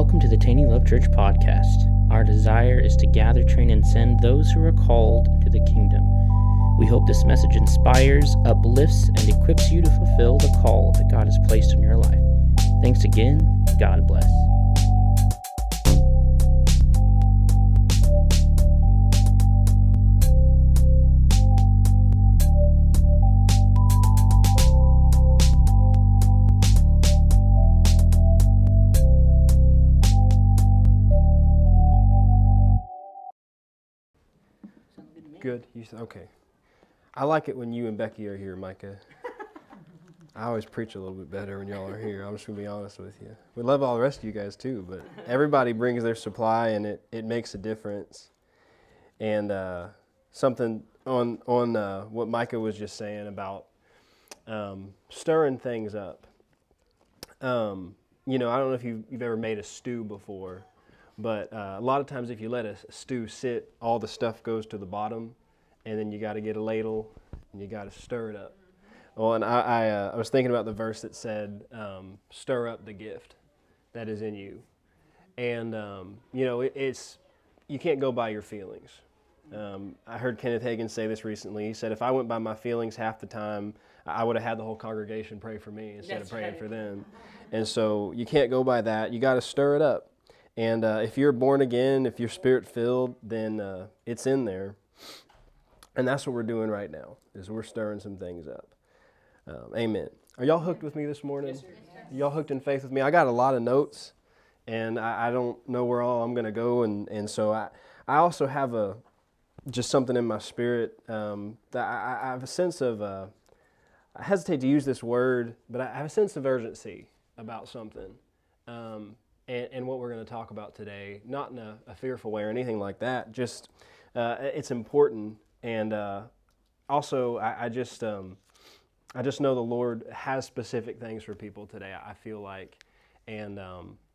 Welcome to the Taney Love Church podcast. Our desire is to gather, train, and send those who are called into the kingdom. We hope this message inspires, uplifts, and equips you to fulfill the call that God has placed in your life. Thanks again. God bless. Good. You said, okay. I like it when you and Becky are here, Micah. I always preach a little bit better when y'all are here. I'm just going to be honest with you. We love all the rest of you guys too, but everybody brings their supply and it makes a difference. And something on what Micah was just saying about stirring things up. I don't know if you've ever made a stew before. But a lot of times if you let a stew sit, all the stuff goes to the bottom, and then you got to get a ladle, and you got to stir it up. Well, and I was thinking about the verse that said, stir up the gift that is in you. And, it's you can't go by your feelings. I heard Kenneth Hagin say this recently. He said, if I went by my feelings half the time, I would have had the whole congregation pray for me instead of praying for them. And so you can't go by that. You got to stir it up. And if you're born again, if you're spirit-filled, then it's in there. And that's what we're doing right now, is we're stirring some things up. Amen. Are y'all hooked with me this morning? Yes, sir. Y'all hooked in faith with me? I got a lot of notes, and I don't know where all I'm going to go. And so I also have just something in my spirit that I have a sense of, I hesitate to use this word, but I have a sense of urgency about something. And what we're going to talk about today, not in a fearful way or anything like that, just it's important. And also, I just know the Lord has specific things for people today, I feel like. And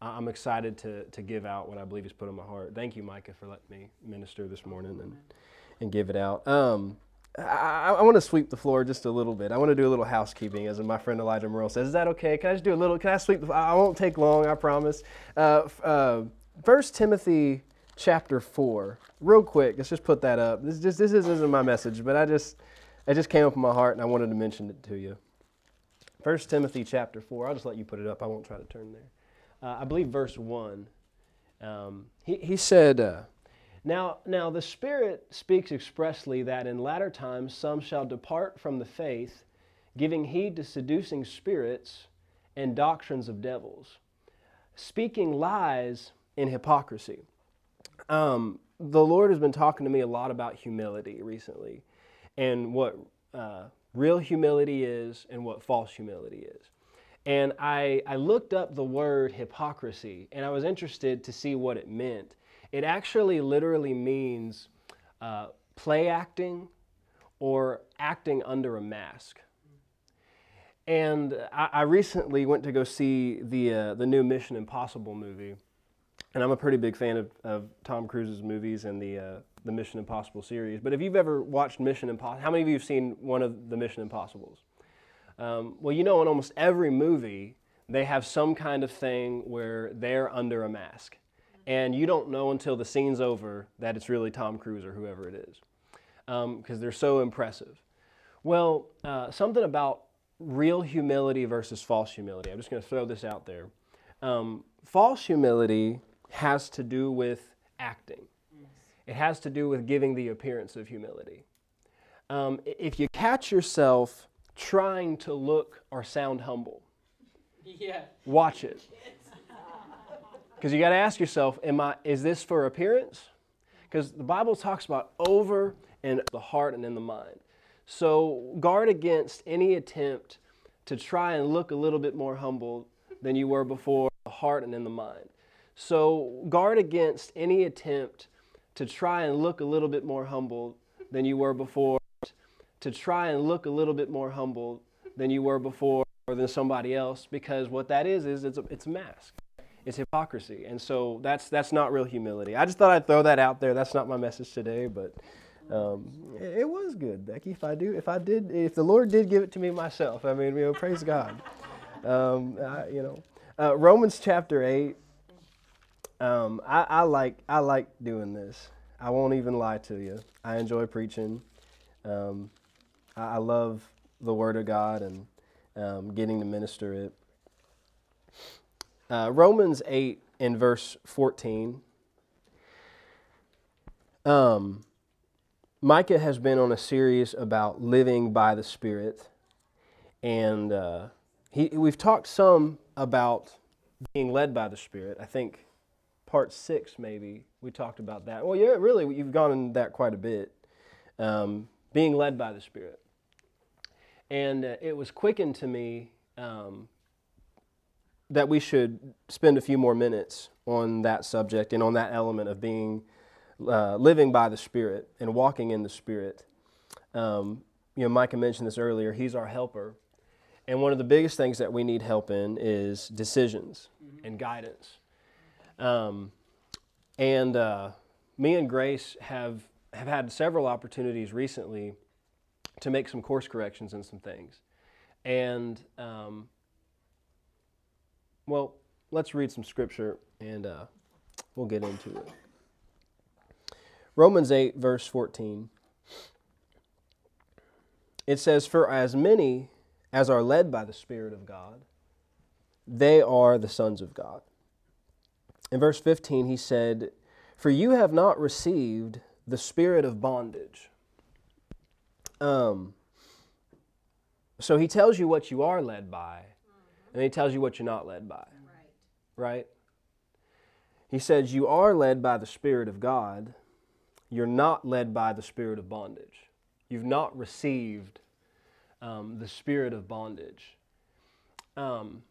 I'm excited to give out what I believe He's put on my heart. Thank you, Micah, for letting me minister this morning and give it out. I want to sweep the floor just a little bit. I want to do a little housekeeping, as my friend Elijah Murrell says. Is that okay? Can I just do a little? Can I sweep the floor? I won't take long, I promise. 1 Timothy chapter 4, real quick. Let's just put that up. This isn't my message, but it just came up in my heart, and I wanted to mention it to you. 1 Timothy chapter 4. I'll just let you put it up. I won't try to turn there. I believe verse 1. He said. Now the Spirit speaks expressly that in latter times some shall depart from the faith, giving heed to seducing spirits and doctrines of devils, speaking lies in hypocrisy. The Lord has been talking to me a lot about humility recently, and what real humility is and what false humility is. And I looked up the word hypocrisy, and I was interested to see what it meant. It actually literally means play acting or acting under a mask. And I recently went to go see the new Mission Impossible movie, and I'm a pretty big fan of Tom Cruise's movies and the Mission Impossible series. But if you've ever watched Mission Impossible, how many of you have seen one of the Mission Impossibles? In almost every movie, they have some kind of thing where they're under a mask. And you don't know until the scene's over that it's really Tom Cruise or whoever it is, because they're so impressive. Well, something about real humility versus false humility. I'm just going to throw this out there. False humility has to do with acting. Yes. It has to do with giving the appearance of humility. If you catch yourself trying to look or sound humble, watch it. Because you got to ask yourself, is this for appearance? Because the Bible talks about over and the heart and in the mind. So guard against any attempt to try and look a little bit more humble than you were before, the heart and in the mind. So guard against any attempt to try and look a little bit more humble than you were before, to try and look a little bit more humble than you were before or than somebody else, because what that is it's a mask. It's hypocrisy, and so that's not real humility. I just thought I'd throw that out there. That's not my message today, but it was good, Becky. If the Lord did give it to me myself, praise God. Romans chapter 8, I like doing this. I won't even lie to you. I enjoy preaching. I love the Word of God and getting to minister it. Romans 8 in verse 14. Micah has been on a series about living by the Spirit, and we've talked some about being led by the Spirit. I think part 6 maybe we talked about that. Well, yeah, really, you've gone into that quite a bit, being led by the Spirit. And it was quickened to me that we should spend a few more minutes on that subject and on that element of being living by the Spirit and walking in the Spirit. You know, Micah mentioned this earlier. He's our helper. And one of the biggest things that we need help in is decisions and guidance. Me and Grace have had several opportunities recently to make some course corrections in some things. And, well, let's read some scripture and we'll get into it. Romans 8, verse 14. It says, "For as many as are led by the Spirit of God, they are the sons of God." In verse 15, he said, "For you have not received the spirit of bondage." So he tells you what you are led by, and he tells you what you're not led by. Right? He says, you are led by the Spirit of God. You're not led by the spirit of bondage. You've not received the spirit of bondage. When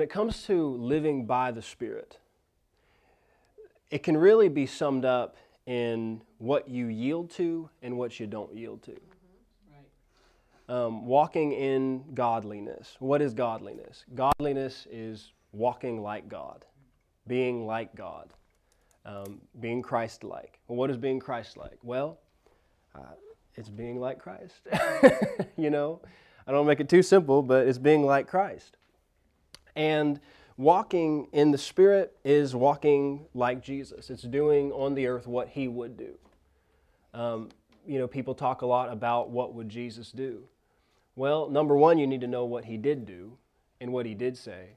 it comes to living by the Spirit, it can really be summed up in what you yield to and what you don't yield to. Walking in godliness. What is godliness? Godliness is walking like God, being like God. Being Christ-like. Well, what is being Christ-like? Well, it's being like Christ. You know, I don't make it too simple, but it's being like Christ. And walking in the Spirit is walking like Jesus. It's doing on the earth what He would do. You know, people talk a lot about what would Jesus do. Well, number one, you need to know what He did do and what He did say.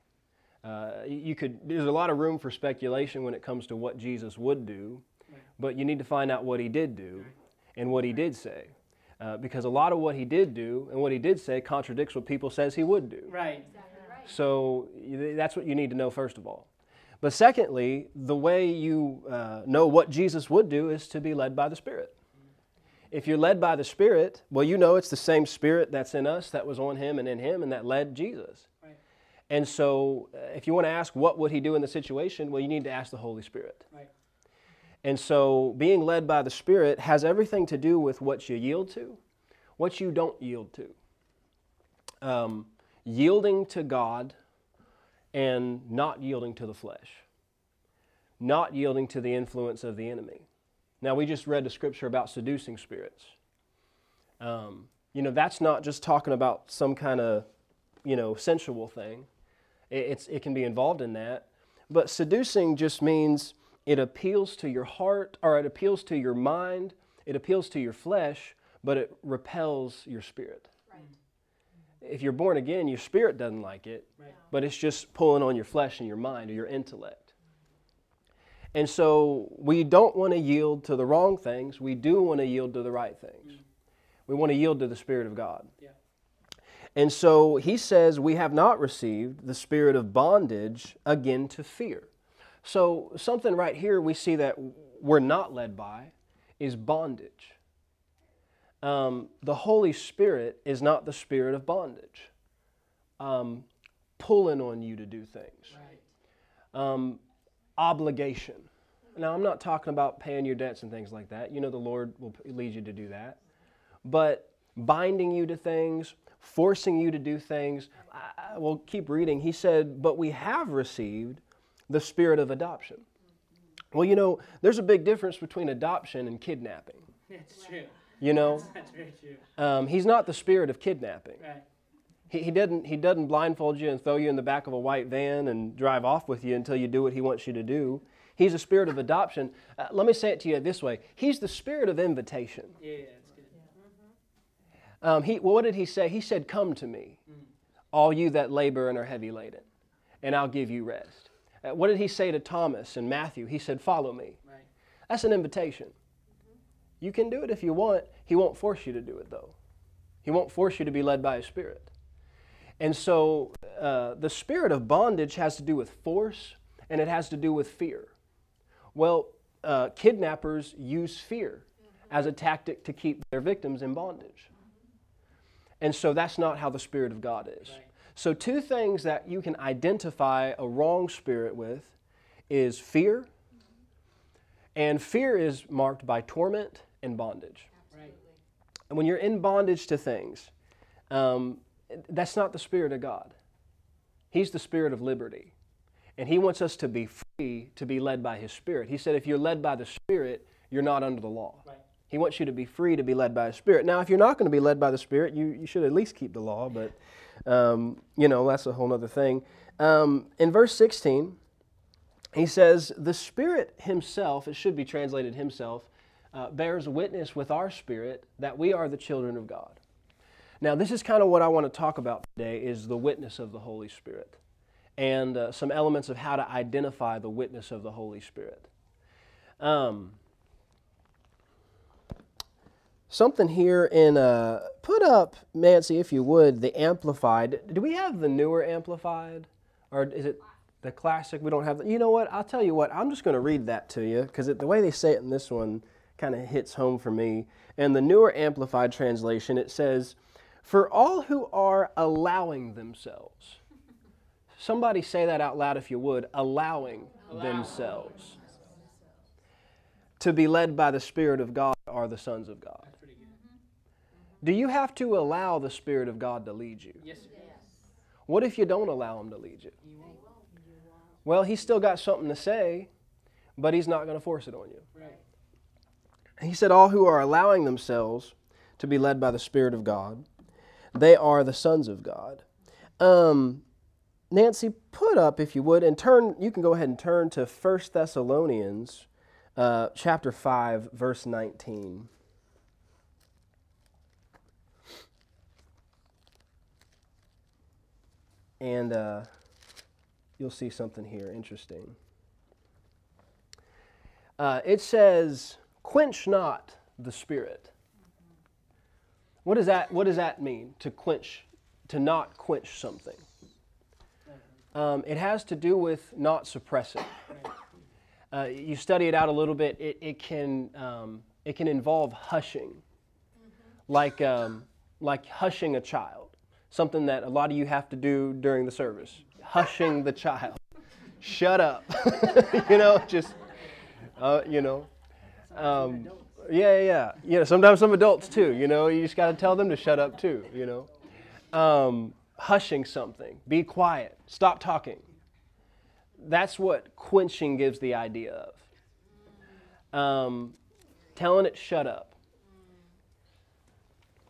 There's a lot of room for speculation when it comes to what Jesus would do, but you need to find out what He did do and what He did say, because a lot of what He did do and what He did say contradicts what people says He would do. Right. Exactly right. So that's what you need to know, first of all. But secondly, the way you know what Jesus would do is to be led by the Spirit. If you're led by the Spirit, well, you know it's the same Spirit that's in us, that was on Him and in Him, and that led Jesus. And so if you want to ask what would He do in the situation, well, you need to ask the Holy Spirit. Right. And so being led by the Spirit has everything to do with what you yield to, what you don't yield to. Yielding to God and not yielding to the flesh. Not yielding to the influence of the enemy. Now, we just read the scripture about seducing spirits. You know, that's not just talking about some kind of, you know, sensual thing. It can be involved in that. But seducing just means it appeals to your heart, or it appeals to your mind, it appeals to your flesh, but it repels your spirit. Right. If you're born again, your spirit doesn't like it, right, but it's just pulling on your flesh and your mind or your intellect. And so we don't want to yield to the wrong things. We do want to yield to the right things. We want to yield to the Spirit of God. Yeah. And so he says, we have not received the spirit of bondage again to fear. So something right here we see that we're not led by is bondage. The Holy Spirit is not the spirit of bondage, pulling on you to do things. Right. Obligation. Now, I'm not talking about paying your debts and things like that. You know, the Lord will lead you to do that. But binding you to things, forcing you to do things. I will keep reading. He said, but we have received the spirit of adoption. Well, you know, there's a big difference between adoption and kidnapping. It's true. You know, that's very true. He's not the spirit of kidnapping. Right. He doesn't blindfold you and throw you in the back of a white van and drive off with you until you do what he wants you to do. He's a spirit of adoption. Let me say it to you this way. He's the spirit of invitation. Yeah, that's good. Yeah. What did he say? He said, "Come to me, all you that labor and are heavy laden, and I'll give you rest." What did he say to Thomas in Matthew? He said, "Follow me." Right. That's an invitation. Mm-hmm. You can do it if you want. He won't force you to do it, though. He won't force you to be led by his spirit. And so the spirit of bondage has to do with force, and it has to do with fear. Well, kidnappers use fear as a tactic to keep their victims in bondage. And so that's not how the Spirit of God is. Right. So two things that you can identify a wrong spirit with is fear, and fear is marked by torment and bondage. Right. And when you're in bondage to things, that's not the Spirit of God. He's the Spirit of liberty. And he wants us to be free to be led by his Spirit. He said, if you're led by the Spirit, you're not under the law. Right. He wants you to be free to be led by his Spirit. Now, if you're not going to be led by the Spirit, you should at least keep the law, but, that's a whole other thing. In verse 16, he says, the Spirit himself, it should be translated himself, bears witness with our spirit that we are the children of God. Now, this is kind of what I want to talk about today is the witness of the Holy Spirit and some elements of how to identify the witness of the Holy Spirit. Something here in, put up, Nancy, if you would, the Amplified. Do we have the newer Amplified? Or is it the classic? We don't have, you know what, I'll tell you what, I'm just going to read that to you, because the way they say it in this one kind of hits home for me. And the newer Amplified translation, it says, for all who are allowing themselves. Somebody say that out loud if you would, allowing themselves to be led by the Spirit of God are the sons of God. Do you have to allow the Spirit of God to lead you? Yes. What if you don't allow him to lead you? Well, he's still got something to say, but he's not going to force it on you. He said, all who are allowing themselves to be led by the Spirit of God, they are the sons of God. Nancy, put up, if you would, and turn. You can go ahead and turn to 1 Thessalonians chapter 5, verse 19. And you'll see something here interesting. It says, quench not the Spirit. What does that mean, to quench, to not quench something? It has to do with not suppressing. You study it out a little bit. It can involve hushing, like hushing a child. Something that a lot of you have to do during the service. Hushing the child. Shut up. Sometimes some adults too. You just got to tell them to shut up too. Hushing something, be quiet, stop talking. That's what quenching gives the idea of. Telling it, shut up.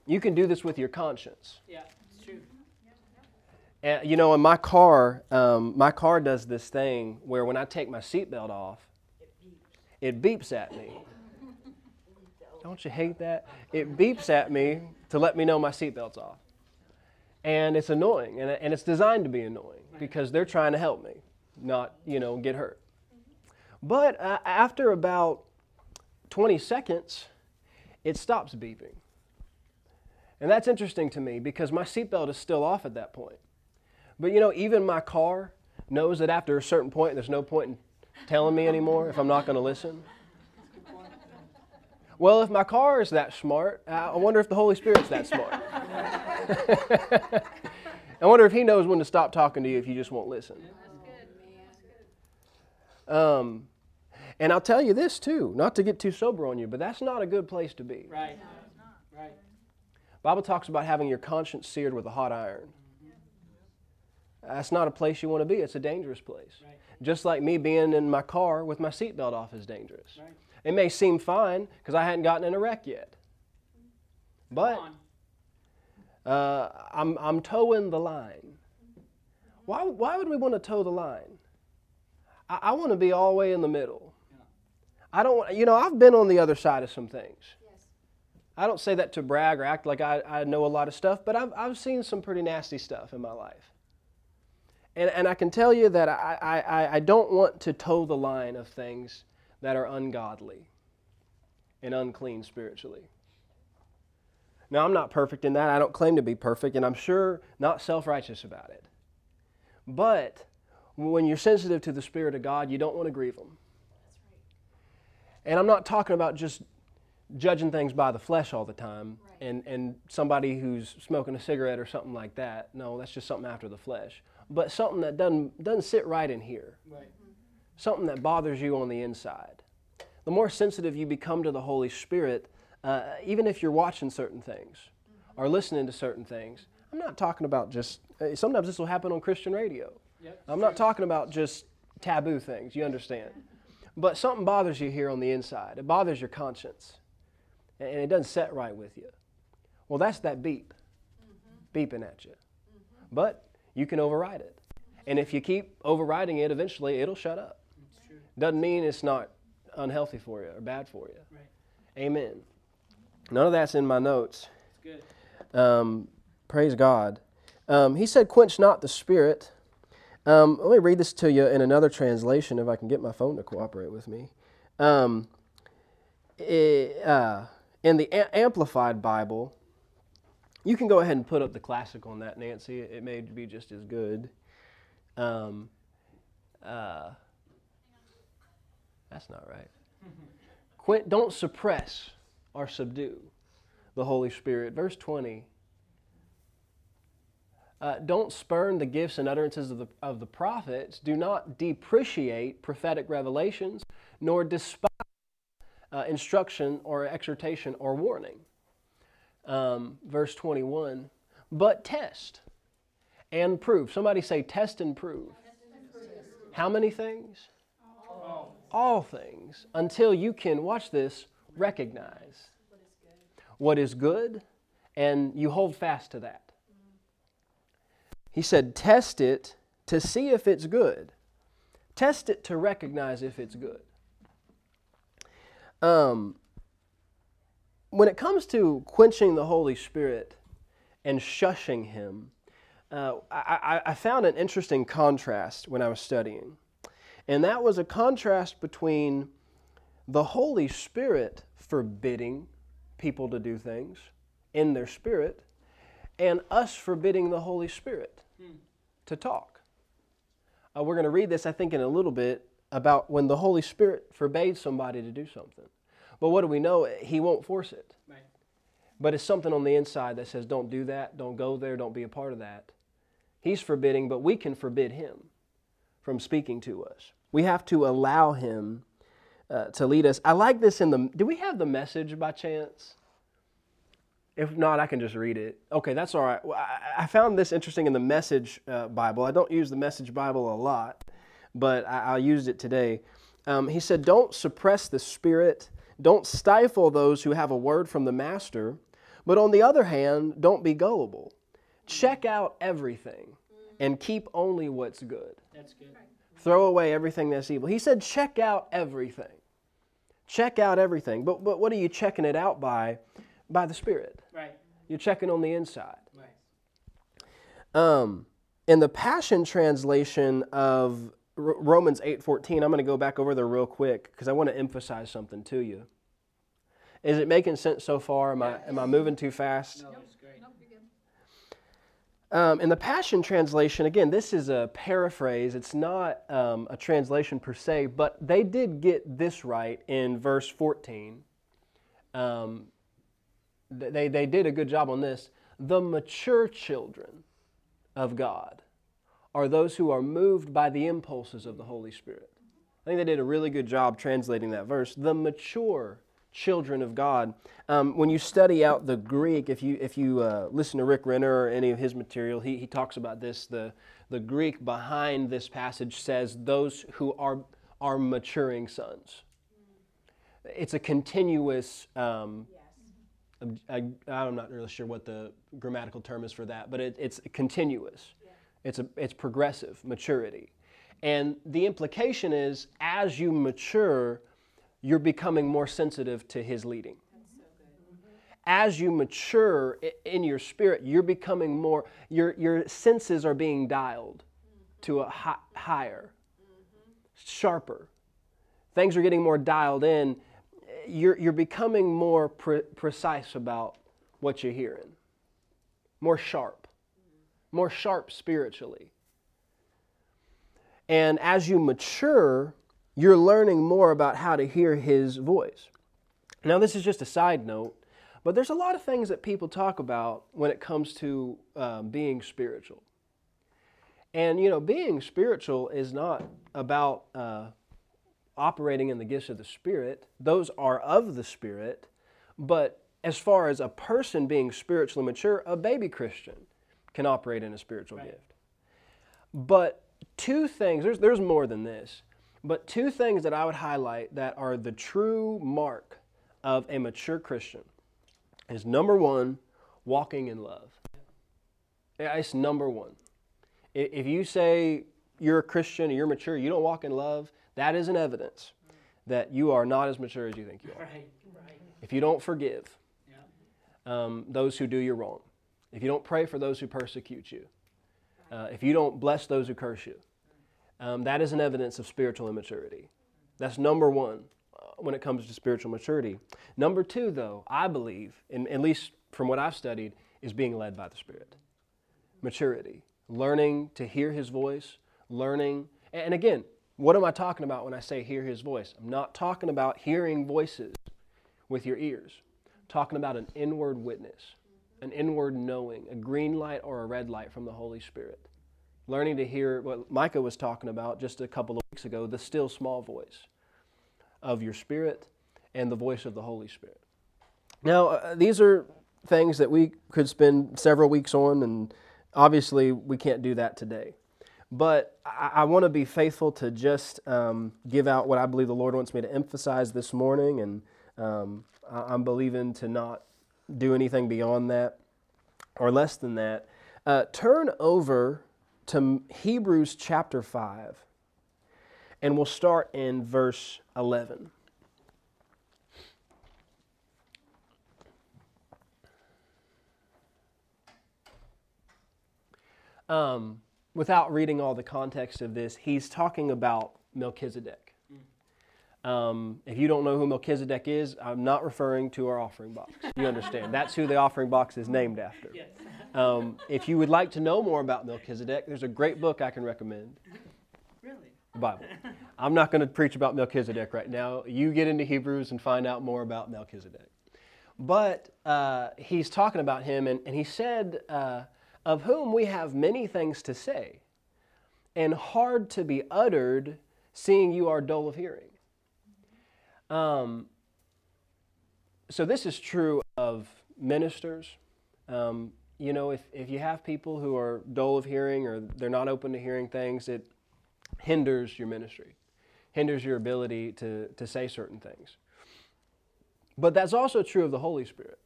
You can do this with your conscience. Yeah, it's true. In my car does this thing where when I take my seatbelt off, it beeps at me. Don't you hate that? It beeps at me to let me know my seatbelt's off. And it's annoying, and it's designed to be annoying because they're trying to help me, not, get hurt. But after about 20 seconds, it stops beeping. And that's interesting to me because my seatbelt is still off at that point. But, even my car knows that after a certain point, there's no point in telling me anymore if I'm not going to listen. Well, if my car is that smart, I wonder if the Holy Spirit's that smart. I wonder if he knows when to stop talking to you if you just won't listen. And I'll tell you this too, not to get too sober on you, but that's not a good place to be. Right. No, it's not. Right. Bible talks about having your conscience seared with a hot iron. That's not a place you want to be. It's a dangerous place. Right. Just like me being in my car with my seatbelt off is dangerous. Right. It may seem fine because I hadn't gotten in a wreck yet. But I'm towing the line. Why would we want to toe the line? I want to be all the way in the middle. I don't want, you know, I've been on the other side of some things. Yes. I don't say that to brag or act like I know a lot of stuff, but I've seen some pretty nasty stuff in my life. And I can tell you that I don't want to toe the line of things that are ungodly and unclean spiritually. Now, I'm not perfect in that. I don't claim to be perfect, and I'm sure not self-righteous about it. But when you're sensitive to the Spirit of God, you don't want to grieve Him. And I'm not talking about just judging things by the flesh all the time, right, and somebody who's smoking a cigarette or something like that. No, that's just something after the flesh. But something that doesn't sit right in here. Right. Mm-hmm. Something that bothers you on the inside. The more sensitive you become to the Holy Spirit, even if you're watching certain things, mm-hmm, or listening to certain things, I'm not talking about just, sometimes this will happen on Christian radio. Yep. I'm not talking about just taboo things, you understand. But something bothers you here on the inside. It bothers your conscience. And it doesn't set right with you. Well, that's that beep. Mm-hmm. Beeping at you. Mm-hmm. But you can override it. And if you keep overriding it, eventually it'll shut up. It's true. Doesn't mean it's not unhealthy for you or bad for you. Right. Amen. None of that's in my notes. It's good. Praise God. He said, quench not the Spirit. Let me read this to you in another translation, if I can get my phone to cooperate with me. In the Amplified Bible, you can go ahead and put up the classic on that, Nancy. It may be just as good. That's not right. Don't suppress or subdue the Holy Spirit. Verse 20. Don't spurn the gifts and utterances of the prophets. Do not depreciate prophetic revelations, nor despise instruction or exhortation or warning. Verse 21, but test and prove. Somebody say test and prove. How many things? All things. Until you can, watch this, recognize what is good, and you hold fast to that. He said, test it to see if it's good. Test it to recognize if it's good. When it comes to quenching the Holy Spirit and shushing Him, I found an interesting contrast when I was studying. And that was a contrast between the Holy Spirit forbidding people to do things in their spirit, and us forbidding the Holy Spirit to talk. We're going to read this, I think, in a little bit about when the Holy Spirit forbade somebody to do something. But what do we know? He won't force it. Right. But it's something on the inside that says, don't do that, don't go there, don't be a part of that. He's forbidding, but we can forbid Him from speaking to us. We have to allow Him to lead us. I like this in the... Do we have the Message by chance? If not, I can just read it. Okay, that's all right. Well, I found this interesting in the Message Bible. I don't use the Message Bible a lot, but I used it today. He said, don't suppress the Spirit. Don't stifle those who have a word from the Master. But on the other hand, don't be gullible. Check out everything and keep only what's good. That's good. Throw away everything that's evil. He said, check out everything. Check out everything. But what are you checking it out by? By the Spirit. Right. You're checking on the inside. Right. In the Passion Translation of Romans 8:14, I'm going to go back over there real quick because I want to emphasize something to you. Is it making sense so far? Am I moving too fast? No, it's great. In the Passion Translation, again, this is a paraphrase. It's not a translation per se, but they did get this right in verse 14. They did a good job on this. The mature children of God are those who are moved by the impulses of the Holy Spirit. I think they did a really good job translating that verse. The mature children of God. When you study out the Greek, if you listen to Rick Renner or any of his material, he talks about this. The Greek behind this passage says those who are maturing sons. It's a continuous I'm not really sure what the grammatical term is for that, but it's continuous. Yeah. It's progressive maturity. And the implication is, as you mature, you're becoming more sensitive to His leading. That's so good. Mm-hmm. As you mature in your spirit, you're becoming more, your senses are being dialed mm-hmm. to a higher, mm-hmm. sharper. Things are getting more dialed in. You're becoming more precise about what you're hearing, more sharp spiritually. And as you mature, you're learning more about how to hear His voice. Now, this is just a side note, but there's a lot of things that people talk about when it comes to being spiritual. And, you know, being spiritual is not about operating in the gifts of the Spirit. Those are of the Spirit. But as far as a person being spiritually mature, a baby Christian can operate in a spiritual gift. But two things, there's more than this, but two things that I would highlight that are the true mark of a mature Christian is, number one, walking in love. It's number one. If you say you're a Christian, you're mature, you don't walk in love, that is an evidence that you are not as mature as you think you are. Right, right. If you don't forgive those who do you wrong, if you don't pray for those who persecute you, if you don't bless those who curse you, that is an evidence of spiritual immaturity. That's number one when it comes to spiritual maturity. Number two, though, I believe, and at least from what I've studied, is being led by the Spirit. Maturity, learning to hear His voice, learning, and again, what am I talking about when I say hear His voice? I'm not talking about hearing voices with your ears. I'm talking about an inward witness, an inward knowing, a green light or a red light from the Holy Spirit. Learning to hear what Micah was talking about just a couple of weeks ago, the still small voice of your spirit and the voice of the Holy Spirit. Now, these are things that we could spend several weeks on, and obviously we can't do that today. But I want to be faithful to just give out what I believe the Lord wants me to emphasize this morning, and I'm believing to not do anything beyond that or less than that. Turn over to Hebrews chapter 5, and we'll start in verse 11. Without reading all the context of this, he's talking about Melchizedek. If you don't know who Melchizedek is, I'm not referring to our offering box. You understand. That's who the offering box is named after. Yes. If you would like to know more about Melchizedek, there's a great book I can recommend. Really? The Bible. I'm not going to preach about Melchizedek right now. You get into Hebrews and find out more about Melchizedek. But he's talking about him, and he said, of whom we have many things to say, and hard to be uttered, seeing you are dull of hearing. So this is true of ministers. You know, if you have people who are dull of hearing or they're not open to hearing things, it hinders your ministry, hinders your ability to say certain things. But that's also true of the Holy Spirit.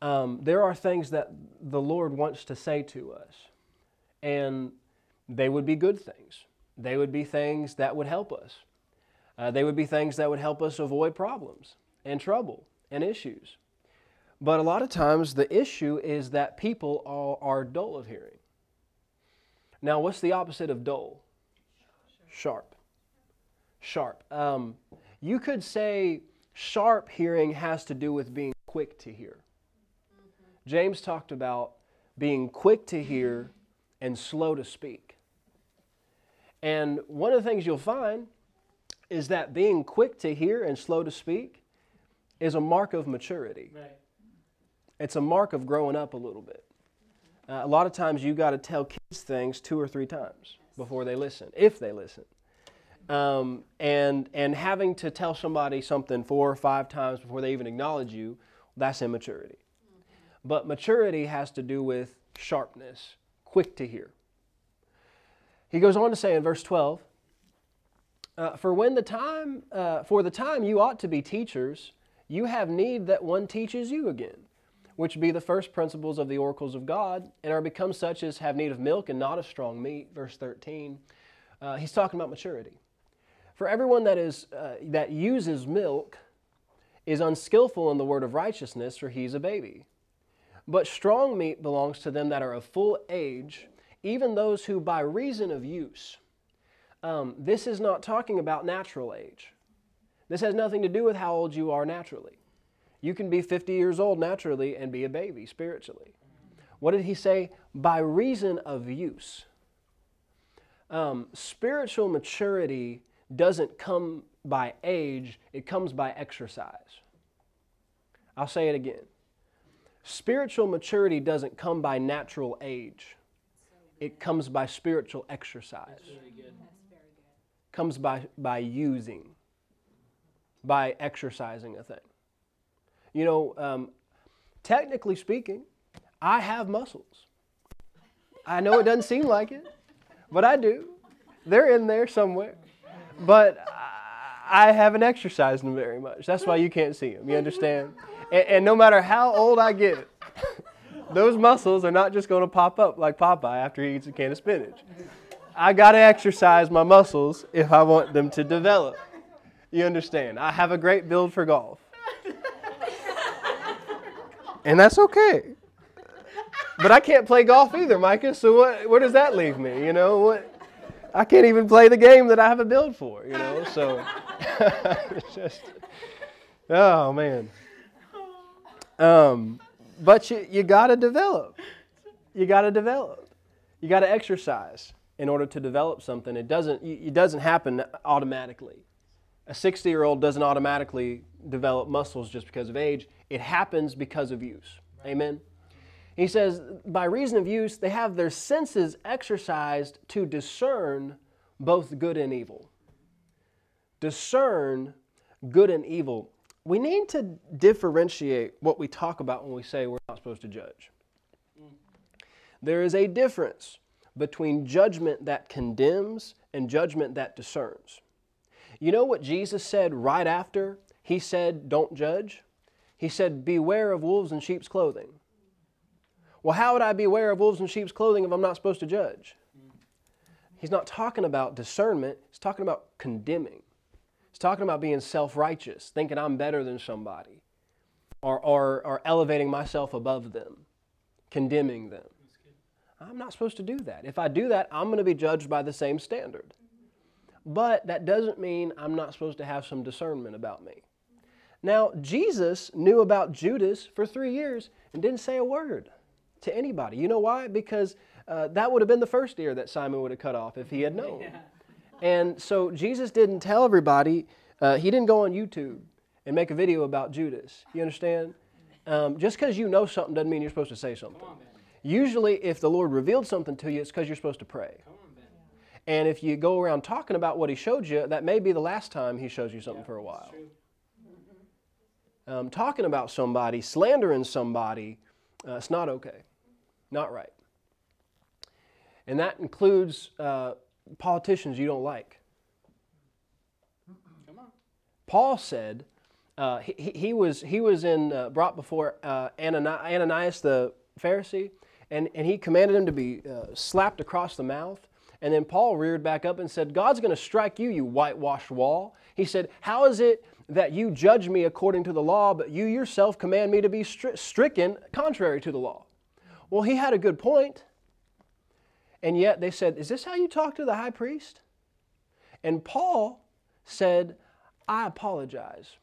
There are things that the Lord wants to say to us, and they would be good things. They would be things that would help us. They would be things that would help us avoid problems and trouble and issues. But a lot of times the issue is that people are dull of hearing. Now, what's the opposite of dull? Sharp. Sharp. You could say sharp hearing has to do with being quick to hear. James talked about being quick to hear and slow to speak. And one of the things you'll find is that being quick to hear and slow to speak is a mark of maturity. Right. It's a mark of growing up a little bit. A lot of times you got to tell kids things 2 or 3 times before they listen, if they listen. And having to tell somebody something 4 or 5 times before they even acknowledge you, that's immaturity. But maturity has to do with sharpness, quick to hear. He goes on to say in verse 12, for the time you ought to be teachers, you have need that one teaches you again, which be the first principles of the oracles of God, and are become such as have need of milk and not of strong meat. Verse 13, he's talking about maturity. For everyone that is that uses milk is unskillful in the word of righteousness, for he's a baby. But strong meat belongs to them that are of full age, even those who by reason of use. This is not talking about natural age. This has nothing to do with how old you are naturally. You can be 50 years old naturally and be a baby spiritually. What did he say? By reason of use. Spiritual maturity doesn't come by age, it comes by exercise. I'll say it again. Spiritual maturity doesn't come by natural age. It comes by spiritual exercise. Comes by using, by exercising a thing. You know, technically speaking, I have muscles. I know it doesn't seem like it, but I do. They're in there somewhere. But I haven't exercised them very much. That's why you can't see them, you understand? And no matter how old I get, those muscles are not just going to pop up like Popeye after he eats a can of spinach. I got to exercise my muscles if I want them to develop. You understand? I have a great build for golf. And that's okay. But I can't play golf either, Micah, so where does that leave me? You know, what? I can't even play the game that I have a build for, you know, so. It's just, oh, man. But you got to develop. You got to develop. You got to exercise in order to develop something. It doesn't happen automatically. A 60-year-old doesn't automatically develop muscles just because of age. It happens because of use. Right. Amen. He says, by reason of use, they have their senses exercised to discern both good and evil. Discern good and evil. We need to differentiate what we talk about when we say we're not supposed to judge. There is a difference between judgment that condemns and judgment that discerns. You know what Jesus said right after he said, don't judge? He said, beware of wolves in sheep's clothing. Well, how would I beware of wolves in sheep's clothing if I'm not supposed to judge? He's not talking about discernment. He's talking about condemning. He's talking about being self-righteous, thinking I'm better than somebody, or elevating myself above them, condemning them. I'm not supposed to do that. If I do that, I'm going to be judged by the same standard. But that doesn't mean I'm not supposed to have some discernment about me. Now, Jesus knew about Judas for 3 years and didn't say a word to anybody. You know why? Because that would have been the first ear that Simon would have cut off if he had known. Yeah. And so Jesus didn't tell everybody. He didn't go on YouTube and make a video about Judas. You understand? Just because you know something doesn't mean you're supposed to say something. Come on, man. Usually, if the Lord revealed something to you, it's because you're supposed to pray. Come on, man. And if you go around talking about what he showed you, that may be the last time he shows you something for a while. Talking about somebody, slandering somebody, it's not okay. Not right. And that includes politicians you don't like. Come on. Paul said, he was brought before Ananias the Pharisee, and he commanded him to be slapped across the mouth. And then Paul reared back up and said, God's going to strike you, you whitewashed wall. He said, how is it that you judge me according to the law, but you yourself command me to be stricken contrary to the law? Well, he had a good point. And yet they said, is this how you talk to the high priest? And Paul said, I apologize.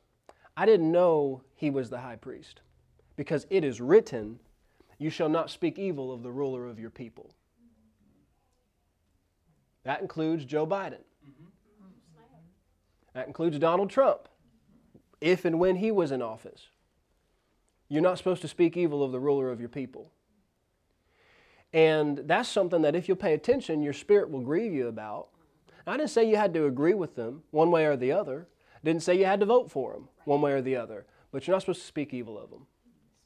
I didn't know he was the high priest, because it is written, you shall not speak evil of the ruler of your people. That includes Joe Biden. That includes Donald Trump, if and when he was in office. You're not supposed to speak evil of the ruler of your people. And that's something that if you pay attention, your spirit will grieve you about. I didn't say you had to agree with them one way or the other. I didn't say you had to vote for them one way or the other. But you're not supposed to speak evil of them.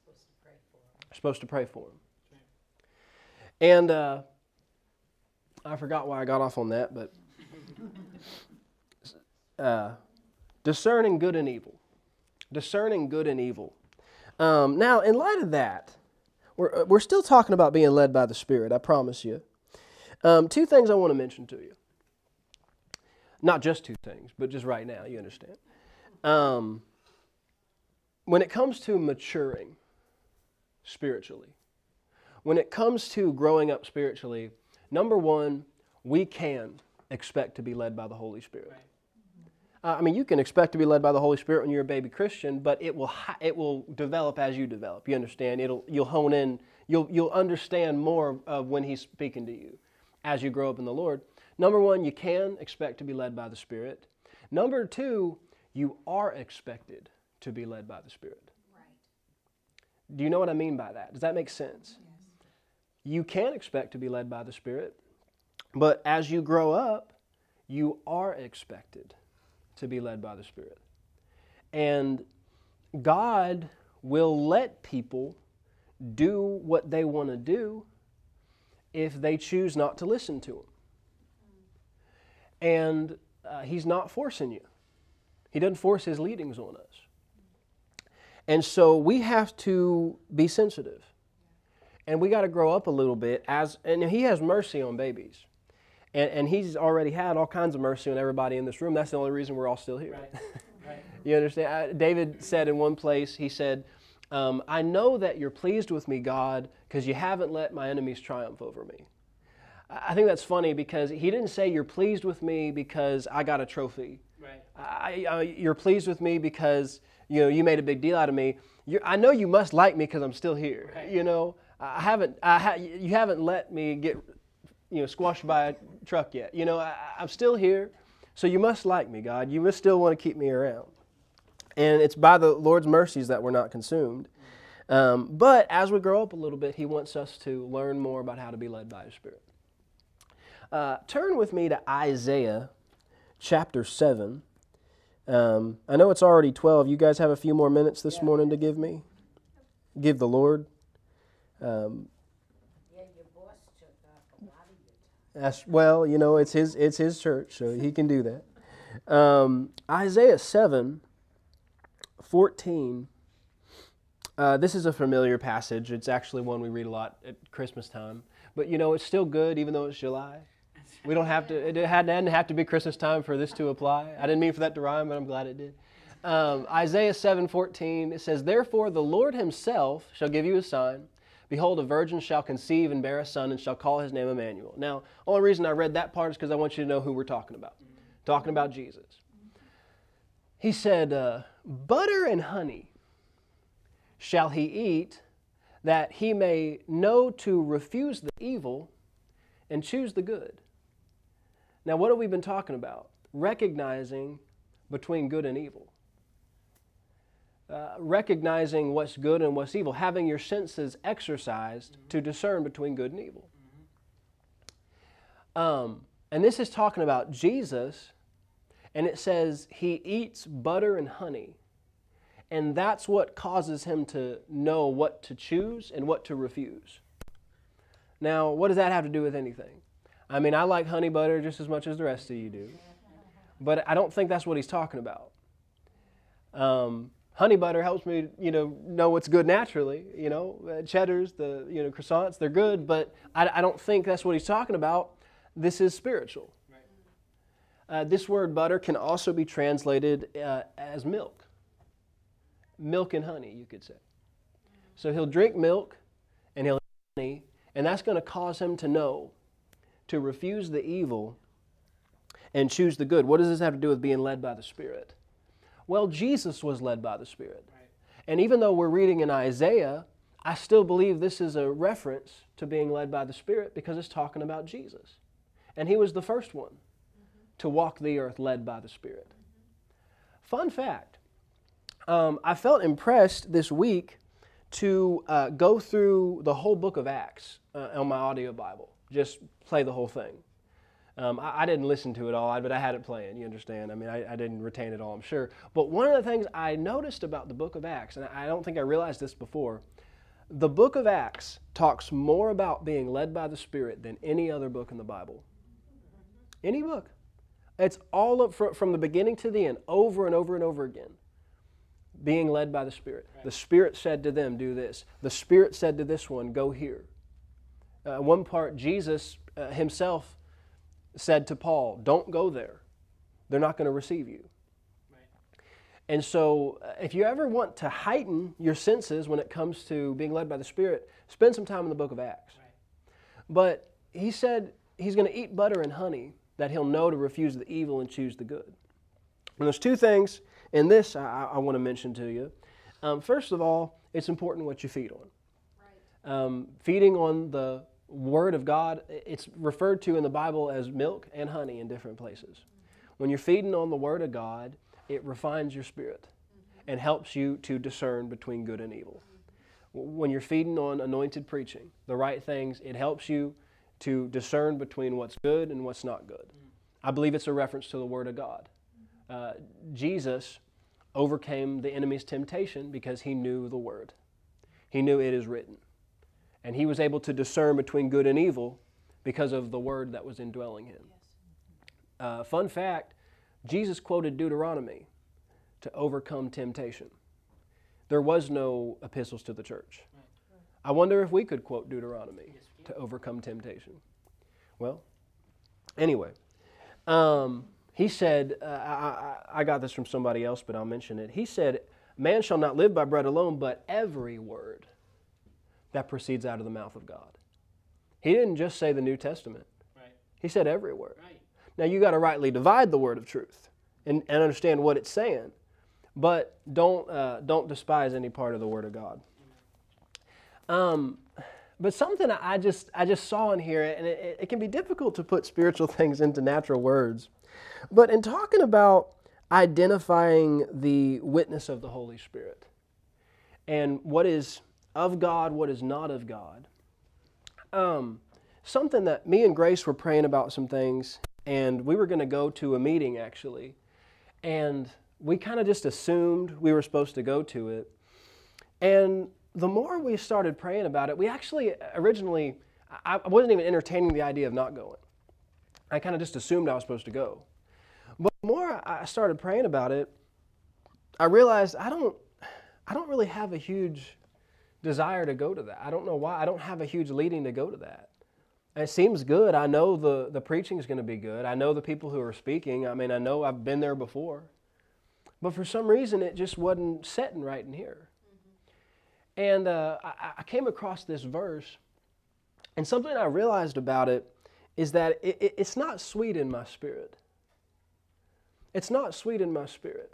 You're supposed to pray for them. And I forgot why I got off on that, but discerning good and evil. discerning good and evil. Now, in light of that, we're still talking about being led by the Spirit, I promise you. Two things I want to mention to you. Not just two things, but just right now, you understand. When it comes to maturing spiritually, when it comes to growing up spiritually, number one, we can expect to be led by the Holy Spirit. Right. I mean, you can expect to be led by the Holy Spirit when you're a baby Christian, but it will develop as you develop. You understand? You'll hone in. You'll understand more of when He's speaking to you as you grow up in the Lord. Number one, you can expect to be led by the Spirit. Number two, you are expected to be led by the Spirit. Right. Do you know what I mean by that? Does that make sense? Yes. You can expect to be led by the Spirit, but as you grow up, you are expected to be led by the Spirit. And God will let people do what they want to do if they choose not to listen to Him. And He's not forcing you. He doesn't force His leadings on us. And so we have to be sensitive. And we got to grow up a little bit. And He has mercy on babies. And He's already had all kinds of mercy on everybody in this room. That's the only reason we're all still here. Right. Right. You understand? David said in one place, he said, I know that you're pleased with me, God, because you haven't let my enemies triumph over me. I think that's funny because he didn't say you're pleased with me because I got a trophy. Right. You're pleased with me because, you know, you made a big deal out of me. I know you must like me because I'm still here. Right. You know, you haven't let me get, you know, squashed by a truck yet. You know, I'm still here, so you must like me, God. You must still want to keep me around. And it's by the Lord's mercies that we're not consumed. But as we grow up a little bit, He wants us to learn more about how to be led by His Spirit. Turn with me to Isaiah chapter 7. I know it's already 12. You guys have a few more minutes this morning to give me? Give the Lord? Well, you know, it's his church, so He can do that. Isaiah 7:14. This is a familiar passage. It's actually one we read a lot at Christmas time. But, you know, it's still good even though it's July. We don't have to, it didn't have to be Christmas time for this to apply. I didn't mean for that to rhyme, but I'm glad it did. Isaiah 7:14, it says, "Therefore the Lord Himself shall give you a sign. Behold, a virgin shall conceive and bear a son and shall call His name Emmanuel." Now, only reason I read that part is because I want you to know who we're talking about. Talking about Jesus. He said, "Butter and honey shall He eat, that He may know to refuse the evil and choose the good." Now, what have we been talking about? Recognizing between good and evil. Recognizing what's good and what's evil. Having your senses exercised to discern between good and evil. And this is talking about Jesus, and it says He eats butter and honey. And that's what causes Him to know what to choose and what to refuse. Now, what does that have to do with anything? I mean, I like honey butter just as much as the rest of you do. But I don't think that's what He's talking about. Honey butter helps me, you know what's good naturally. You know, cheddars, the croissants, they're good, but I don't think that's what He's talking about. This is spiritual. Right. This word butter can also be translated as milk. Milk and honey, you could say. So he'll drink milk and he'll eat honey, and that's going to cause him to know to refuse the evil and choose the good. What does this have to do with being led by the Spirit? Well, Jesus was led by the Spirit. Right. And even though we're reading in Isaiah, I still believe this is a reference to being led by the Spirit because it's talking about Jesus. And He was the first one to walk the earth led by the Spirit. Fun fact, I felt impressed this week to go through the whole book of Acts on my audio Bible. Just play the whole thing. I didn't listen to it all, but I had it playing, you understand? I mean, I didn't retain it all, I'm sure. But one of the things I noticed about the book of Acts, and I don't think I realized this before, the book of Acts talks more about being led by the Spirit than any other book in the Bible. Any book. It's all up from the beginning to the end, over and over and over again. being led by the Spirit. Right. The Spirit said to them, do this. The Spirit said to this one, go here. One part, Jesus himself said to Paul, don't go there. They're not going to receive you. Right. And so if you ever want to heighten your senses when it comes to being led by the Spirit, spend some time in the book of Acts. Right. But he said he's going to eat butter and honey, that he'll know to refuse the evil and choose the good. And there's two things in this I want to mention to you. First of all, it's important what you feed on. Right. Feeding on the Word of God, it's referred to in the Bible as milk and honey in different places. Mm-hmm. When you're feeding on the Word of God, it refines your spirit mm-hmm. and helps you to discern between good and evil. Mm-hmm. When you're feeding on anointed preaching, the right things, it helps you to discern between what's good and what's not good. Mm-hmm. I believe it's a reference to the Word of God. Jesus overcame the enemy's temptation because he knew the Word. He knew it is written. And he was able to discern between good and evil because of the Word that was indwelling him. Fun fact, Jesus quoted Deuteronomy to overcome temptation. There was no epistles to the church. I wonder if we could quote Deuteronomy to overcome temptation. Well, anyway. He said, I got this from somebody else, but I'll mention it. He said, man shall not live by bread alone, but every word that proceeds out of the mouth of God. He didn't just say the New Testament. Right. He said every word. Right. Now, you got to rightly divide the word of truth and understand what it's saying, but don't despise any part of the Word of God. But something I just saw in here, and it can be difficult to put spiritual things into natural words. But in talking about identifying the witness of the Holy Spirit and what is of God, what is not of God, something that me and Grace were praying about some things, and we were going to go to a meeting actually, and we kind of just assumed we were supposed to go to it. And the more we started praying about it, we actually originally, I wasn't even entertaining the idea of not going. I kind of just assumed I was supposed to go. But the more I started praying about it, I realized I don't really have a huge desire to go to that. I don't know why. I don't have a huge leading to go to that. And it seems good. I know the preaching is going to be good. I know the people who are speaking. I mean, I know I've been there before. But for some reason, it just wasn't setting right in here. Mm-hmm. And I came across this verse, and something I realized about it is that it's not sweet in my spirit. It's not sweet in my spirit.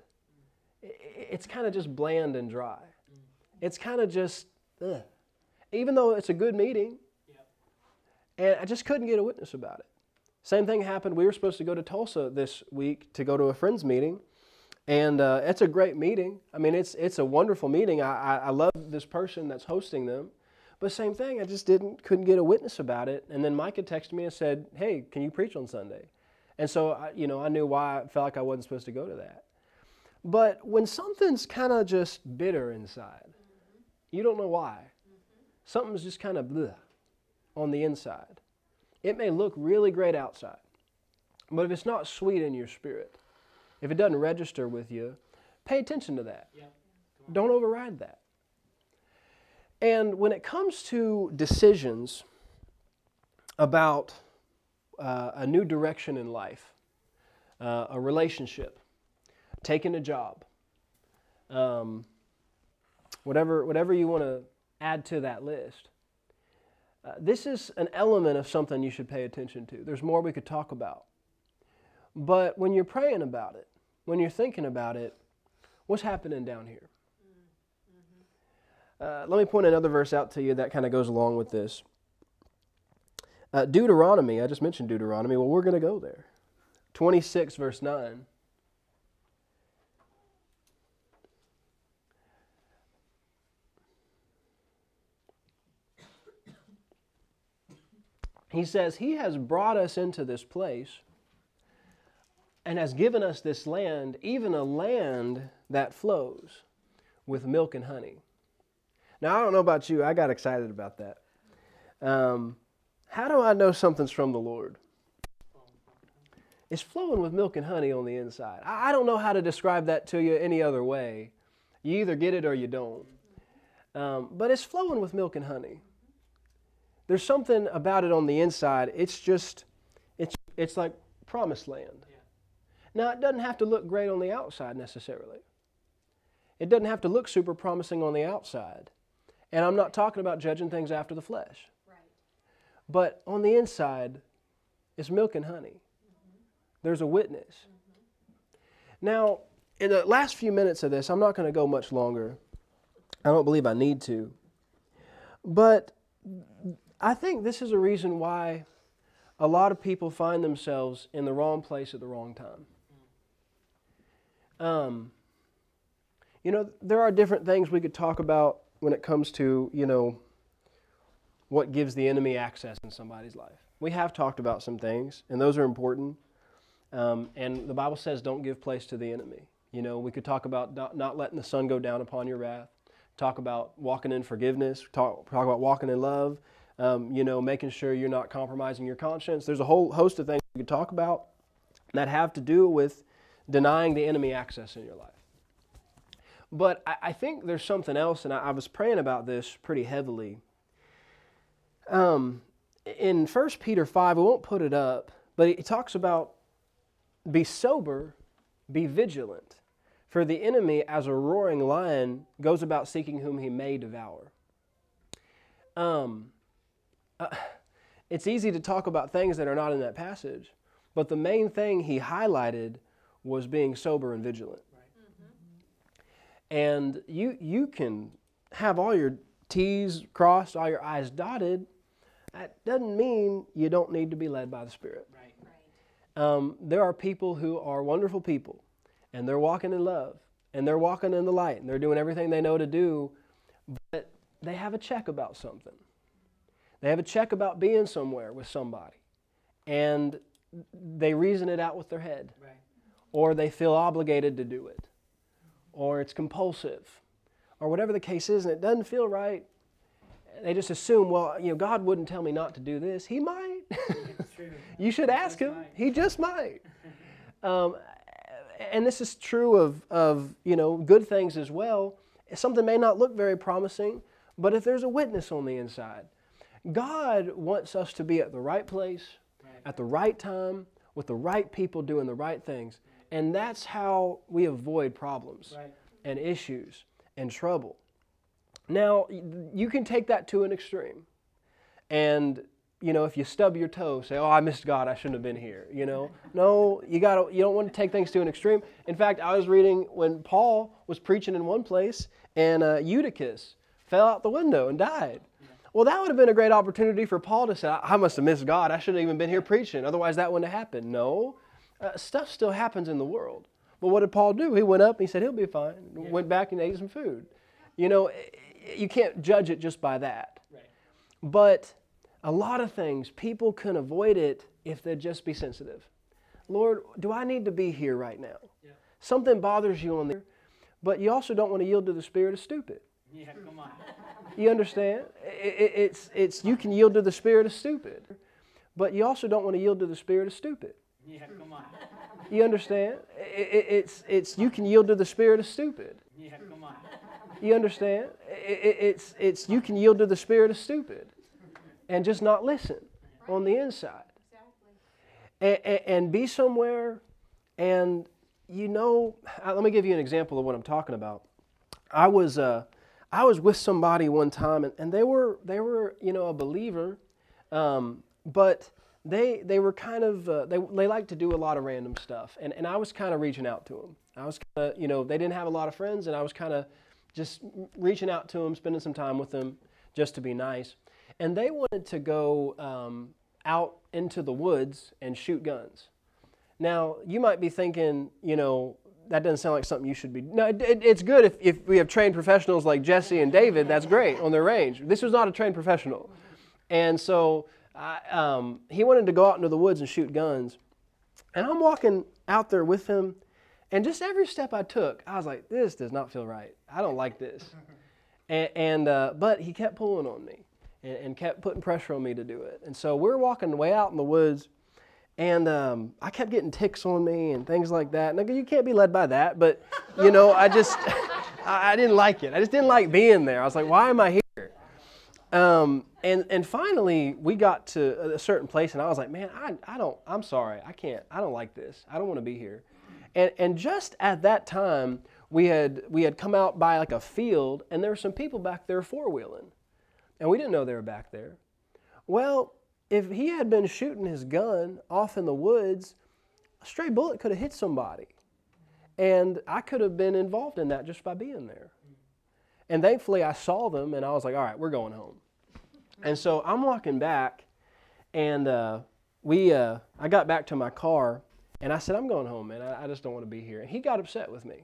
It's kind of just bland and dry. It's kind of just, ugh. Even though it's a good meeting, and I just couldn't get a witness about it. Same thing happened. We were supposed to go to Tulsa this week to go to a friend's meeting, and it's a great meeting. I mean, it's a wonderful meeting. I love this person that's hosting them. But same thing, I just couldn't get a witness about it. And then Micah texted me and said, hey, can you preach on Sunday? And so, I knew why I felt like I wasn't supposed to go to that. But when something's kind of just bitter inside, you don't know why. Something's just kind of bleh on the inside. It may look really great outside, but if it's not sweet in your spirit, if it doesn't register with you, pay attention to that. Yeah. Don't override that. And when it comes to decisions about a new direction in life, a relationship, taking a job, whatever you want to add to that list, this is an element of something you should pay attention to. There's more we could talk about. But when you're praying about it, when you're thinking about it, what's happening down here? Let me point another verse out to you that kind of goes along with this. Deuteronomy, I just mentioned Deuteronomy. Well, we're going to go there. 26, verse 9. He says, he has brought us into this place and has given us this land, even a land that flows with milk and honey. Now, I don't know about you. I got excited about that. How do I know something's from the Lord? It's flowing with milk and honey on the inside. I don't know how to describe that to you any other way. You either get it or you don't. But it's flowing with milk and honey. There's something about it on the inside. It's just, it's like promised land. Yeah. Now, it doesn't have to look great on the outside necessarily. It doesn't have to look super promising on the outside. And I'm not talking about judging things after the flesh. Right. But on the inside, it's milk and honey. Mm-hmm. There's a witness. Mm-hmm. Now, in the last few minutes of this, I'm not going to go much longer. I don't believe I need to. But I think this is a reason why a lot of people find themselves in the wrong place at the wrong time. You know, there are different things we could talk about when it comes to, you know, what gives the enemy access in somebody's life. We have talked about some things, and those are important. And the Bible says don't give place to the enemy. You know, we could talk about not letting the sun go down upon your wrath, talk about walking in forgiveness, talk about walking in love, you know, making sure you're not compromising your conscience. There's a whole host of things we could talk about that have to do with denying the enemy access in your life. But I think there's something else, and I was praying about this pretty heavily. In 1 Peter 5, we won't put it up, but it talks about be sober, be vigilant, for the enemy as a roaring lion goes about seeking whom he may devour. It's easy to talk about things that are not in that passage, but the main thing he highlighted was being sober and vigilant. And you can have all your T's crossed, all your I's dotted. That doesn't mean you don't need to be led by the Spirit. Right. Right. There are people who are wonderful people, and they're walking in love, and they're walking in the light, and they're doing everything they know to do, but they have a check about something. They have a check about being somewhere with somebody, and they reason it out with their head, right, or they feel obligated to do it, or it's compulsive, or whatever the case is, and it doesn't feel right. They just assume, well, you know, God wouldn't tell me not to do this. He might. It's true. You should ask him. Might. He just might. And this is true of, you know, good things as well. Something may not look very promising, but if there's a witness on the inside, God wants us to be at the right place, right, at the right time, with the right people doing the right things. And that's how we avoid problems, right, and issues and trouble. Now, you can take that to an extreme. And, you know, if you stub your toe, say, oh, I missed God, I shouldn't have been here, you know. No, you don't want to take things to an extreme. In fact, I was reading when Paul was preaching in one place, and Eutychus fell out the window and died. Well, that would have been a great opportunity for Paul to say, I must have missed God, I shouldn't have even been here preaching, otherwise that wouldn't have happened. No. Stuff still happens in the world. But what did Paul do? He went up and he said, he'll be fine. Yeah. Went back and ate some food. You know, you can't judge it just by that. Right. But a lot of things, people can avoid it if they'd just be sensitive. Lord, do I need to be here right now? Yeah. Something bothers you on there, but you also don't want to yield to the spirit of stupid. Yeah, come on. You understand? You can yield to the spirit of stupid, but you also don't want to yield to the spirit of stupid. Yeah, come on. You understand? You can yield to the spirit of stupid. Yeah, come on. You understand? You can yield to the spirit of stupid and just not listen on the inside. Exactly. And be somewhere, and you know, let me give you an example of what I'm talking about. I was with somebody one time, and they were you know, a believer, but they were kind of, they liked to do a lot of random stuff. And I was kind of reaching out to them. I was kind of, you know, they didn't have a lot of friends, and I was kind of just reaching out to them, spending some time with them just to be nice. And they wanted to go out into the woods and shoot guns. Now, you might be thinking, you know, that doesn't sound like something you should be. No, it's good if we have trained professionals like Jesse and David, that's great, on their range. This was not a trained professional. And so he wanted to go out into the woods and shoot guns, and I'm walking out there with him, and just every step I took, I was like, this does not feel right. I don't like this. But he kept pulling on me and kept putting pressure on me to do it. And so we're walking way out in the woods, and I kept getting ticks on me and things like that. And I go, you can't be led by that, but, you know, I just I didn't like it. I just didn't like being there. I was like, why am I here? And finally, we got to a certain place, and I was like, man, I'm sorry. I can't. I don't like this. I don't want to be here. And just at that time, we had come out by like a field, and there were some people back there four-wheeling. And we didn't know they were back there. Well, if he had been shooting his gun off in the woods, a stray bullet could have hit somebody. And I could have been involved in that just by being there. And thankfully, I saw them, and I was like, all right, we're going home. And so I'm walking back, and I got back to my car, and I said, I'm going home, man. I just don't want to be here. And he got upset with me.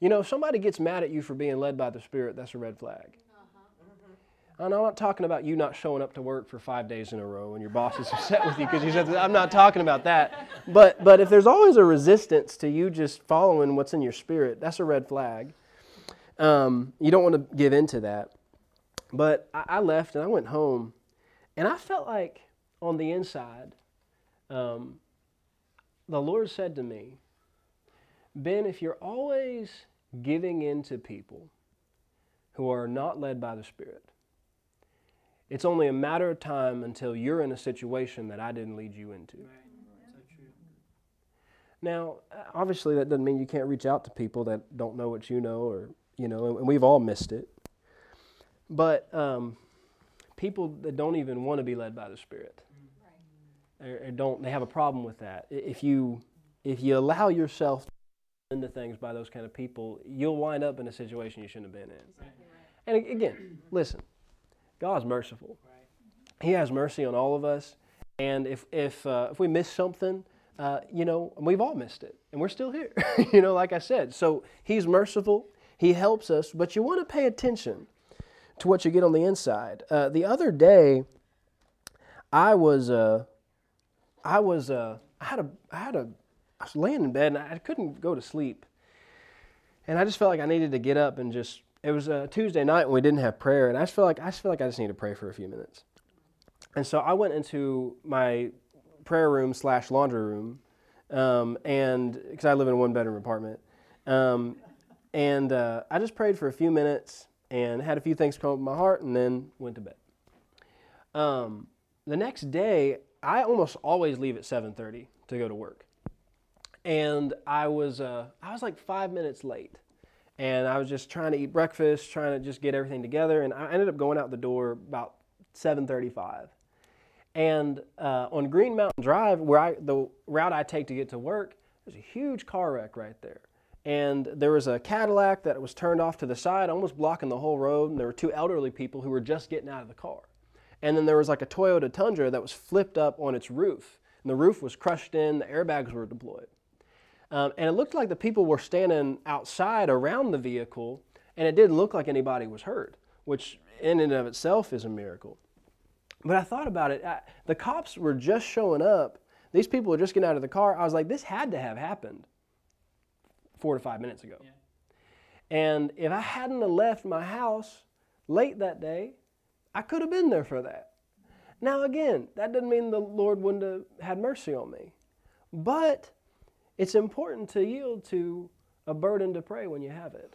You know, if somebody gets mad at you for being led by the Spirit, that's a red flag. And I'm not talking about you not showing up to work for 5 days in a row and your boss is upset with you because you said, I'm not talking about that. But if there's always a resistance to you just following what's in your spirit, that's a red flag. You don't want to give in to that. But I left and I went home, and I felt like on the inside, the Lord said to me, Ben, if you're always giving in to people who are not led by the Spirit, it's only a matter of time until you're in a situation that I didn't lead you into. Right. Right. So true. Now, obviously, that doesn't mean you can't reach out to people that don't know what you know, or, you know, and we've all missed it. But people that don't even want to be led by the Spirit, right, or they have a problem with that. If you allow yourself into things by those kind of people, you'll wind up in a situation you shouldn't have been in. Right. And again, listen. God's merciful. He has mercy on all of us, and if we miss something, you know, we've all missed it, and we're still here. You know, like I said, so He's merciful. He helps us, but you want to pay attention to what you get on the inside. The other day, I was laying in bed and I couldn't go to sleep, and I just felt like I needed to get up and just. It was a Tuesday night when we didn't have prayer, and I just feel like I just need to pray for a few minutes. And so I went into my prayer room / laundry room, and because I live in a one-bedroom apartment, and I just prayed for a few minutes and had a few things come up in my heart, and then went to bed. The next day, I almost always leave at 7:30 to go to work, and I was like 5 minutes late. And I was just trying to eat breakfast, trying to just get everything together. And I ended up going out the door about 7:35. And on Green Mountain Drive, the route I take to get to work, there's a huge car wreck right there. And there was a Cadillac that was turned off to the side, almost blocking the whole road. And there were two elderly people who were just getting out of the car. And then there was like a Toyota Tundra that was flipped up on its roof. And the roof was crushed in, the airbags were deployed. And it looked like the people were standing outside around the vehicle, and it didn't look like anybody was hurt, which in and of itself is a miracle. But I thought about it. The cops were just showing up. These people were just getting out of the car. I was like, this had to have happened 4 to 5 minutes ago. Yeah. And if I hadn't have left my house late that day, I could have been there for that. Now, again, that doesn't mean the Lord wouldn't have had mercy on me. But it's important to yield to a burden to pray when you have it.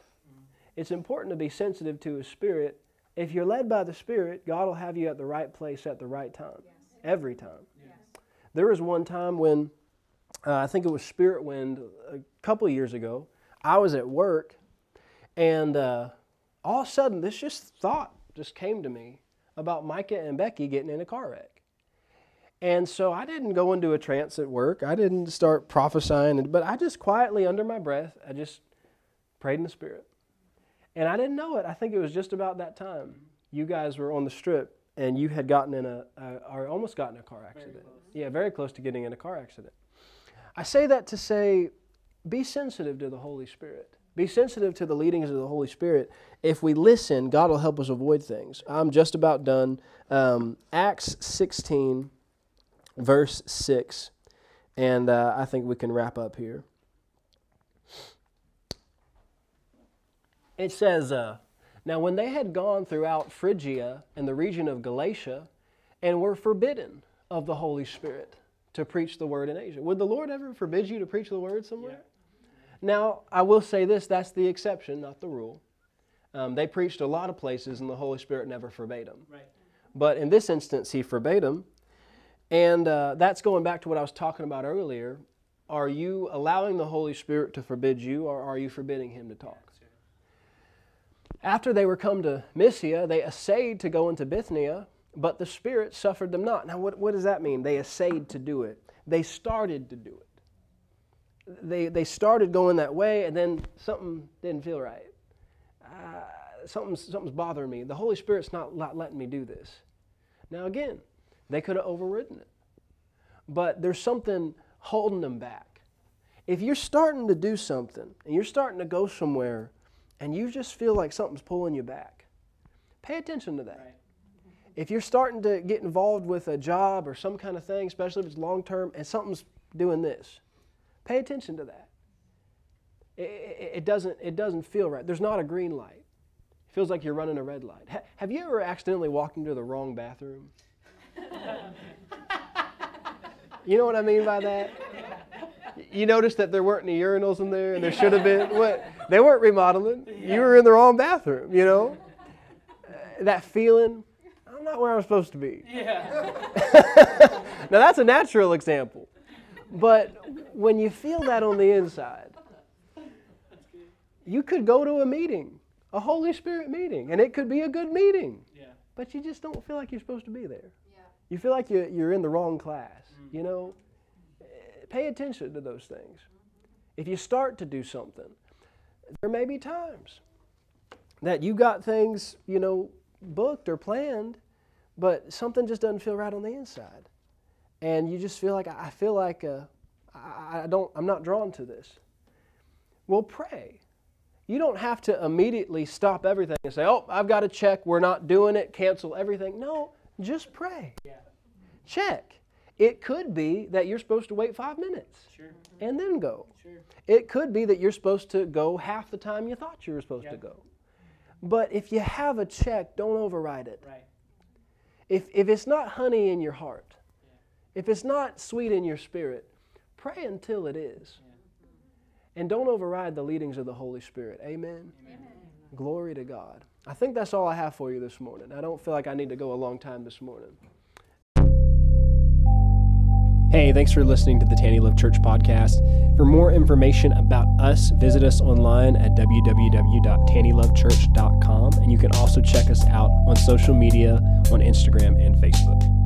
It's important to be sensitive to His Spirit. If you're led by the Spirit, God will have you at the right place at the right time, every time. Yes. There was one time when, I think it was Spirit Wind a couple years ago, I was at work, and all of a sudden this thought just came to me about Micah and Becky getting in a car wreck. And so I didn't go into a trance at work. I didn't start prophesying, but I just quietly under my breath, I just prayed in the Spirit. And I didn't know it. I think it was just about that time. You guys were on the strip and you had gotten in or almost gotten a car accident. Very close to getting in a car accident. I say that to say, be sensitive to the Holy Spirit. Be sensitive to the leadings of the Holy Spirit. If we listen, God will help us avoid things. I'm just about done. Acts 16. Verse 6, and I think we can wrap up here. It says, Now when they had gone throughout Phrygia and the region of Galatia, and were forbidden of the Holy Spirit to preach the word in Asia. Would the Lord ever forbid you to preach the word somewhere? Now, I will say this, that's the exception, not the rule. They preached a lot of places, and the Holy Spirit never forbade them. Right. But in this instance, He forbade them. And that's going back to what I was talking about earlier. Are you allowing the Holy Spirit to forbid you, or are you forbidding Him to talk? After they were come to Mysia, they essayed to go into Bithynia, but the Spirit suffered them not. Now, what does that mean? They essayed to do it. They started to do it. They started going that way, and then something didn't feel right. Something's bothering me. The Holy Spirit's not letting me do this. Now, again, they could have overridden it, but there's something holding them back. If you're starting to do something, and you're starting to go somewhere, and you just feel like something's pulling you back, pay attention to that. Right. If you're starting to get involved with a job or some kind of thing, especially if it's long-term, and something's doing this, pay attention to that. It doesn't feel right. There's not a green light. It feels like you're running a red light. Have you ever accidentally walked into the wrong bathroom? You know what I mean by that? You noticed that there weren't any urinals in there, and there should have been. What? They weren't remodeling. You were in the wrong bathroom, you know? That feeling, I'm not where I'm supposed to be. Yeah. Now, that's a natural example. But when you feel that on the inside, you could go to a meeting, a Holy Spirit meeting, and it could be a good meeting. Yeah. But you just don't feel like you're supposed to be there. Yeah. You feel like you're in the wrong class, you know? Pay attention to those things. If you start to do something, there may be times that you got things, you know, booked or planned, but something just doesn't feel right on the inside. And you just feel like, I'm not drawn to this. Well, pray. You don't have to immediately stop everything and say, oh, I've got to check, we're not doing it, cancel everything. No, just pray. Yeah. Check. It could be that you're supposed to wait 5 minutes and then go. Sure. It could be that you're supposed to go half the time you thought you were supposed to go. But if you have a check, don't override it. Right. If it's not honey in your heart, if it's not sweet in your spirit, pray until it is. Yeah. And don't override the leadings of the Holy Spirit. Amen? Amen. Glory to God. I think that's all I have for you this morning. I don't feel like I need to go a long time this morning. Hey, thanks for listening to the Taney Love Church podcast. For more information about us, visit us online at www.taneylovechurch.com, and you can also check us out on social media on Instagram and Facebook.